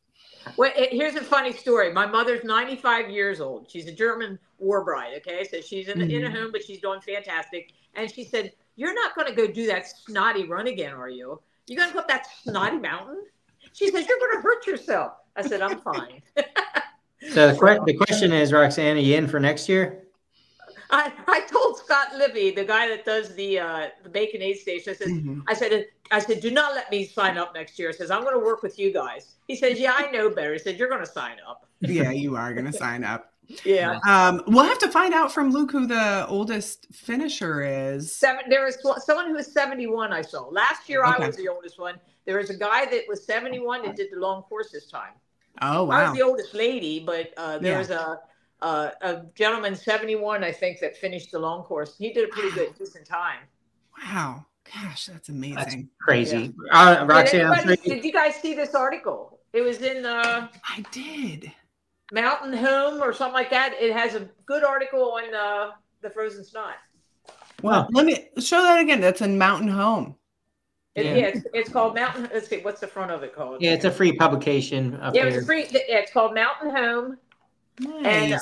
Well, here's a funny story. My mother's 95 years old. She's a German war bride, okay? So she's in a home, but she's doing fantastic. And she said, you're not going to go do that snotty run again, are you? You're going to go up that snotty mountain? She says, you're going to hurt yourself. I said, I'm fine. So the question is, Roxanne, are you in for next year? I told Scott Lippy, the guy that does the bacon aid station, I said, do not let me sign up next year. I says, I'm going to work with you guys. He says, yeah, I know better. He said, you're going to sign up. Yeah, you are going to sign up. Yeah. We'll have to find out from Luke who the oldest finisher is. There was someone who was 71 I saw. Last year I was the oldest one. There was a guy that was 71 that did the long course this time. Oh, wow. I was the oldest lady, but there was a gentleman, 71, I think, that finished the long course. He did a pretty good, decent time. Wow. Gosh, that's amazing. That's crazy. Yeah. Roxanne, did you guys see this article? It was in I did. Mountain Home or something like that. It has a good article on the Frozen Snot. Well, let me show that again. That's in Mountain Home. It's called Mountain. Let's see, what's the front of it called? Yeah, it's a free publication. It's called Mountain Home. Nice. And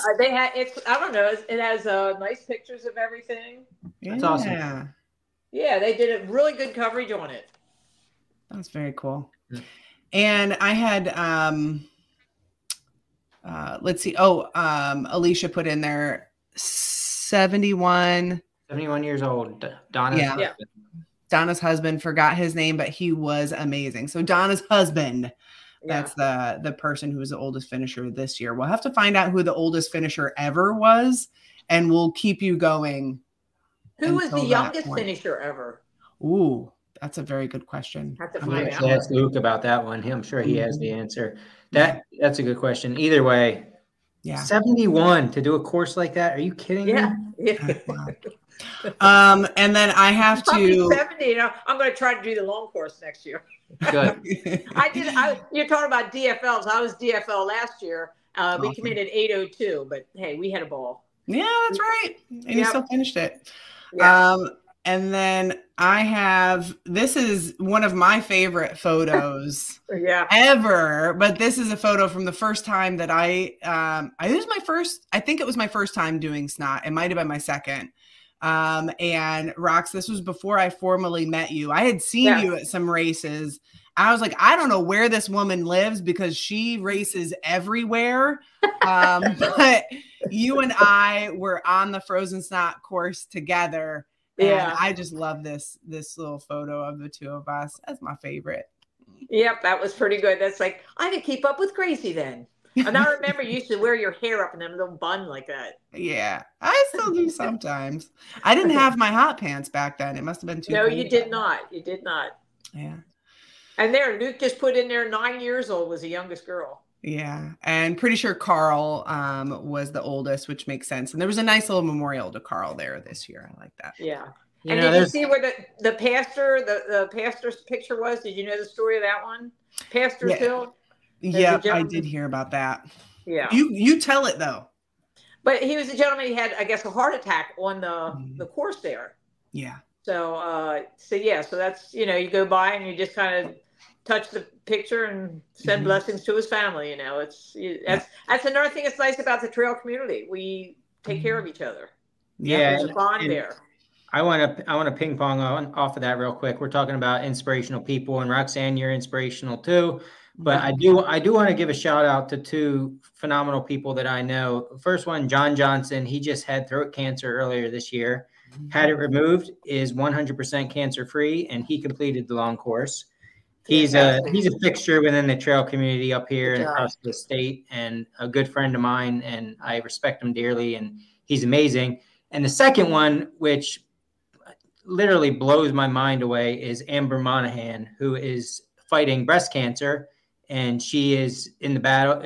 I don't know, it has nice pictures of everything. That's awesome. Yeah, they did a really good coverage on it. That's very cool. And I had, let's see. Alicia put in there 71 years old. Donna's husband. Donna's husband, forgot his name, but he was amazing. So Donna's husband, that's the person who was the oldest finisher this year. We'll have to find out who the oldest finisher ever was, and we'll keep you going. Who was the youngest finisher ever? Ooh, that's a very good question. I'm going to ask Luke about that one. I'm sure he has the answer. That's a good question. Either way, 71 to do a course like that. Are you kidding me? Yeah. Wow. And then I have to 70. You know, I'm going to try to do the long course next year. Good. You're talking about DFLs. I was DFL last year. We awesome. Committed 802, but hey, we had a ball. Yeah, that's right. And you still finished it. Yeah. And then I have, this is one of my favorite photos ever, but this is a photo from the first time that I think it was my first time doing snot. It might've been my second. And Rox, this was before I formally met you. I had seen you at some races. I was like, I don't know where this woman lives because she races everywhere. But you and I were on the Frozen Snot course together. Yeah, and I just love this little photo of the two of us. That's my favorite. Yep, that was pretty good. That's like, I could keep up with Gracie then. And I remember you used to wear your hair up in a little bun like that. Yeah, I still do sometimes. I didn't have my hot pants back then. It must have been too. No, you did not. You did not. Yeah. And there, Luke just put in there 9 years old was the youngest girl. Yeah, and pretty sure Carl was the oldest, which makes sense. And there was a nice little memorial to Carl there this year. I like that. Yeah. Did you see where the pastor's picture was? Did you know the story of that one? Pastor Hill? Yeah, I did hear about that. Yeah. You tell it, though. But he was a gentleman. He had, I guess, a heart attack on the course there. Yeah. So, so that's, you go by and you just kind of touch the picture and send blessings to his family. That's another thing that's nice about the trail community. We take care of each other. Yeah. There's a bond there. I want to ping pong off of that real quick. We're talking about inspirational people, and Roxanne, you're inspirational too. But I do want to give a shout out to two phenomenal people that I know. First one, John Johnson. He just had throat cancer earlier this year, had it removed, is 100% cancer free, and he completed the long course. He's a fixture within the trail community up here and across the state, and a good friend of mine, and I respect him dearly, and he's amazing. And the second one, which literally blows my mind away, is Amber Monahan, who is fighting breast cancer, and she is in the battle,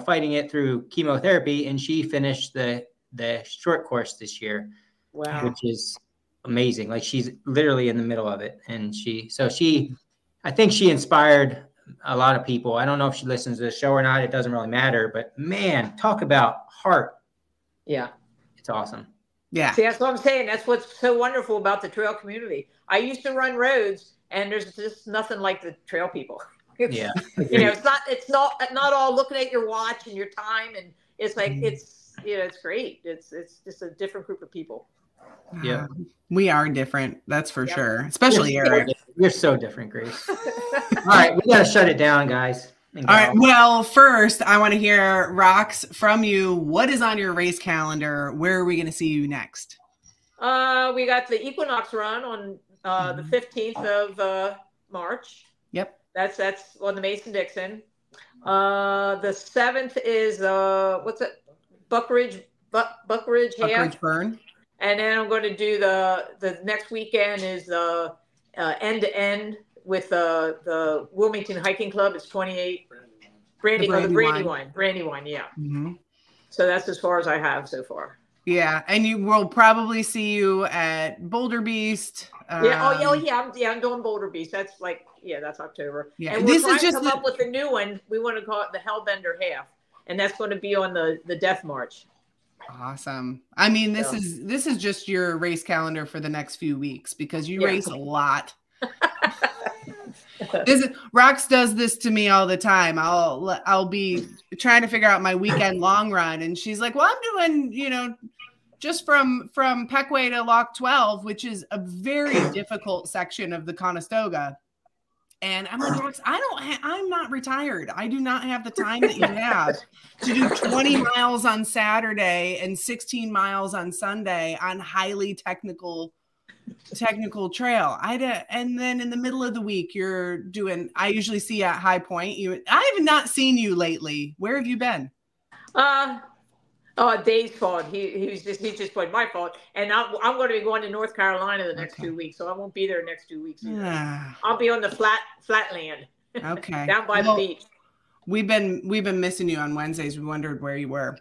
fighting it through chemotherapy, and she finished the short course this year. Wow. Which is amazing. Like, she's literally in the middle of it, and I think she inspired a lot of people. I don't know if she listens to the show or not. It doesn't really matter. But, man, talk about heart. Yeah. It's awesome. Yeah. See, that's what I'm saying. That's what's so wonderful about the trail community. I used to run roads, and there's just nothing like the trail people. It's not all looking at your watch and your time. And it's like, it's great. It's just a different group of people. Yeah. We are different. That's for sure. Especially Eric. You're so different, Grace. All right. We got to shut it down, guys. All right. Well, first, I want to hear, Rox, from you. What is on your race calendar? Where are we going to see you next? We got the Equinox Run on the 15th of March. Yep. That's on the Mason-Dixon. The 7th is, what's it? Buckridge Half. Buckridge Burn. And then I'm going to do the next weekend is the end to end with the Wilmington Hiking Club. It's 28 Brandywine. Yeah. Mm-hmm. So that's as far as I have so far. Yeah, and you will probably see you at Boulder Beast. I'm doing Boulder Beast. That's that's October. Yeah, and we're trying to come up with a new one. We want to call it the Hellbender Half, and that's going to be on the Death March. Awesome. I mean, this is just your race calendar for the next few weeks because you race a lot. Rox does this to me all the time. I'll be trying to figure out my weekend long run, and she's like, "Well, I'm doing, just from Peckway to Lock 12, which is a very difficult section of the Conestoga." And I'm like, Rox, I'm not retired. I do not have the time that you have to do 20 miles on Saturday and 16 miles on Sunday on highly technical trail. And then in the middle of the week, I usually see you at High Point. I have not seen you lately. Where have you been? Dave's fault. He just played my fault. And I'm going to be going to North Carolina the next 2 weeks, so I won't be there next 2 weeks. I'll be on the flatland. Okay. Down by the beach. We've been missing you on Wednesdays. We wondered where you were.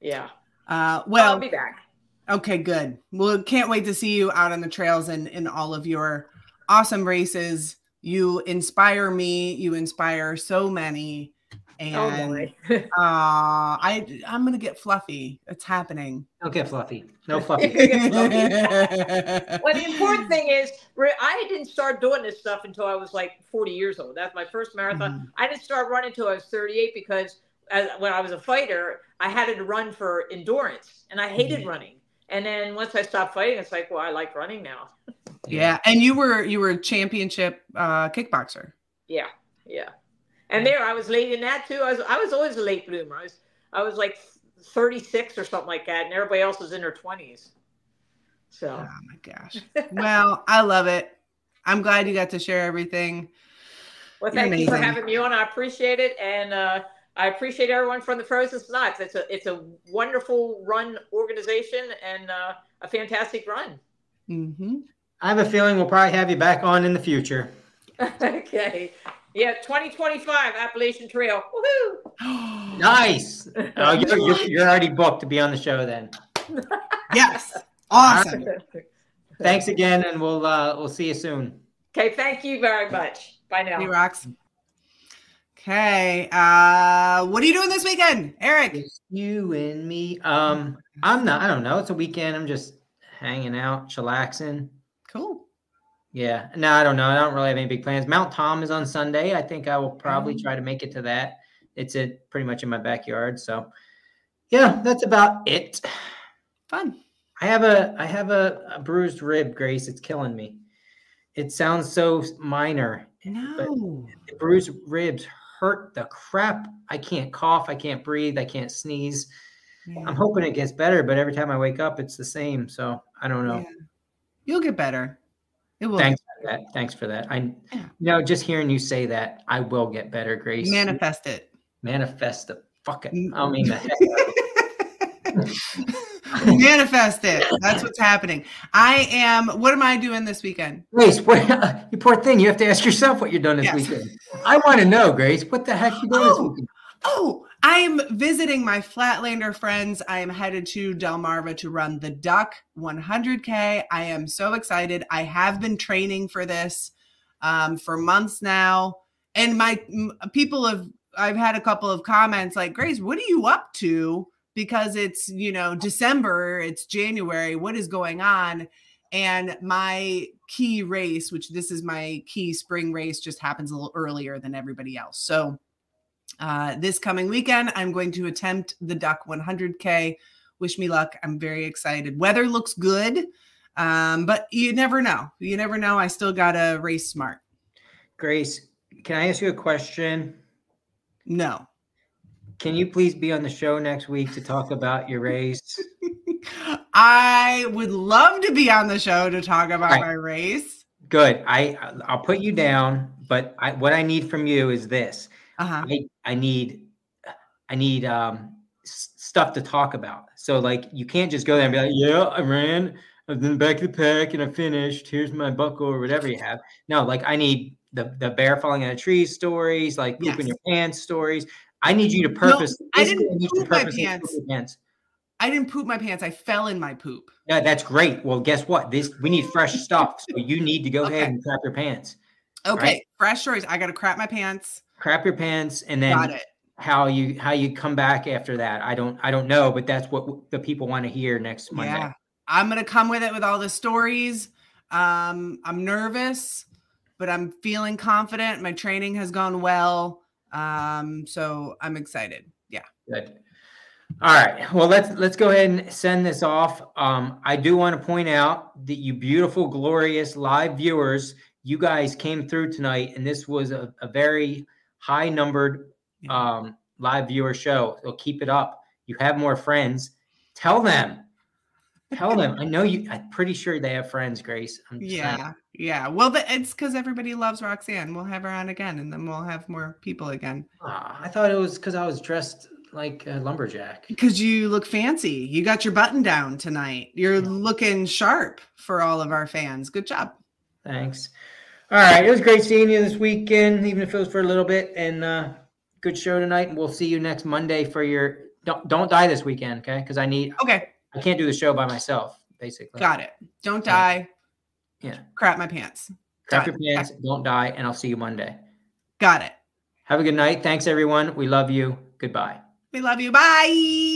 Yeah. Well, I'll be back. Okay, good. Well, can't wait to see you out on the trails and in all of your awesome races. You inspire me. You inspire so many. And I'm gonna get fluffy. It's happening. Don't get fluffy. No fluffy. Well, the important thing is, I didn't start doing this stuff until I was like 40 years old. That's my first marathon. Mm-hmm. I didn't start running until I was 38 because when I was a fighter, I had to run for endurance, and I hated running. And then once I stopped fighting, it's like, well, I like running now. Yeah, and you were a championship kickboxer. Yeah, yeah. And there, I was late in that too. I was always a late bloomer. I was like 36 or something like that, and everybody else was in their 20s. So. Oh my gosh. Well, I love it. I'm glad you got to share everything. Well, thank you for having me on. I appreciate it, and I appreciate everyone from the Frozen Snots. It's a wonderful run organization and a fantastic run. Mm-hmm. I have a feeling we'll probably have you back on in the future. Okay. Yeah, 2025 Appalachian Trail. Woohoo! Nice. Oh, you're already booked to be on the show then. Yes. Awesome. Right. Thanks again, and we'll see you soon. Okay. Thank you very much. Bye now. Hey, Rox. Okay. What are you doing this weekend, Eric? It's you and me. I don't know. It's a weekend. I'm just hanging out, chillaxing. Cool. Yeah. No, I don't know. I don't really have any big plans. Mount Tom is on Sunday. I think I will probably try to make it to that. It's pretty much in my backyard. So yeah, that's about it. Fun. I have a bruised rib, Grace. It's killing me. It sounds so minor. No. But bruised ribs hurt the crap. I can't cough. I can't breathe. I can't sneeze. Yeah. I'm hoping it gets better, but every time I wake up, it's the same. So I don't know. Yeah. You'll get better. It will. Thanks for that. Just hearing you say that, I will get better, Grace. Manifest it. Manifest the fucking. I mean, the heck. Manifest it. That's what's happening. What am I doing this weekend? Grace, you poor thing. You have to ask yourself what you're doing this weekend. I want to know, Grace, what the heck you doing this weekend? Oh, I am visiting my Flatlander friends. I am headed to Delmarva to run the Duck 100K. I am so excited. I have been training for this for months now. And I've had a couple of comments like, Grace, what are you up to? Because it's, December, it's January. What is going on? And my key race, which this is my key spring race, just happens a little earlier than everybody else. So this coming weekend, I'm going to attempt the Duck 100K. Wish me luck. I'm very excited. Weather looks good, but you never know. You never know. I still got to race smart. Grace, can I ask you a question? No. Can you please be on the show next week to talk about your race? I would love to be on the show to talk about my race. Good. I'll put you down, but what I need from you is this. Uh-huh. I need stuff to talk about. So like, you can't just go there and be like, yeah, I ran, I've been back to the pack and I finished. Here's my buckle or whatever you have. No, like I need the bear falling out of trees stories, like poop in your pants stories. I need you to purpose. No, I didn't poop my pants. I didn't poop my pants. I fell in my poop. Yeah, that's great. Well, guess what? We need fresh stuff. So you need to go ahead and crap your pants. Okay. Right? Fresh stories. I got to crap my pants. Crap your pants, and then how you come back after that. I don't know, but that's what the people want to hear next Monday. Yeah, I'm gonna come with it with all the stories. I'm nervous, but I'm feeling confident. My training has gone well, so I'm excited. Yeah. Good. All right. Well, let's go ahead and send this off. I do want to point out that you beautiful, glorious live viewers, you guys came through tonight, and this was a very high-numbered live viewer show. So keep it up. You have more friends. Tell them. I know you. I'm pretty sure they have friends, Grace. Yeah. Well, it's because everybody loves Roxanne. We'll have her on again, and then we'll have more people again. I thought it was because I was dressed like a lumberjack. Because you look fancy. You got your button down tonight. You're looking sharp for all of our fans. Good job. Thanks. All right. It was great seeing you this weekend, even if it was for a little bit, and good show tonight. And we'll see you next Monday for your don't die this weekend. Okay. Cause I need, okay. I can't do the show by myself, basically. Got it. Don't die. Yeah. Crap my pants. Crap your pants. Don't die. And I'll see you Monday. Got it. Have a good night. Thanks, everyone. We love you. Goodbye. We love you. Bye.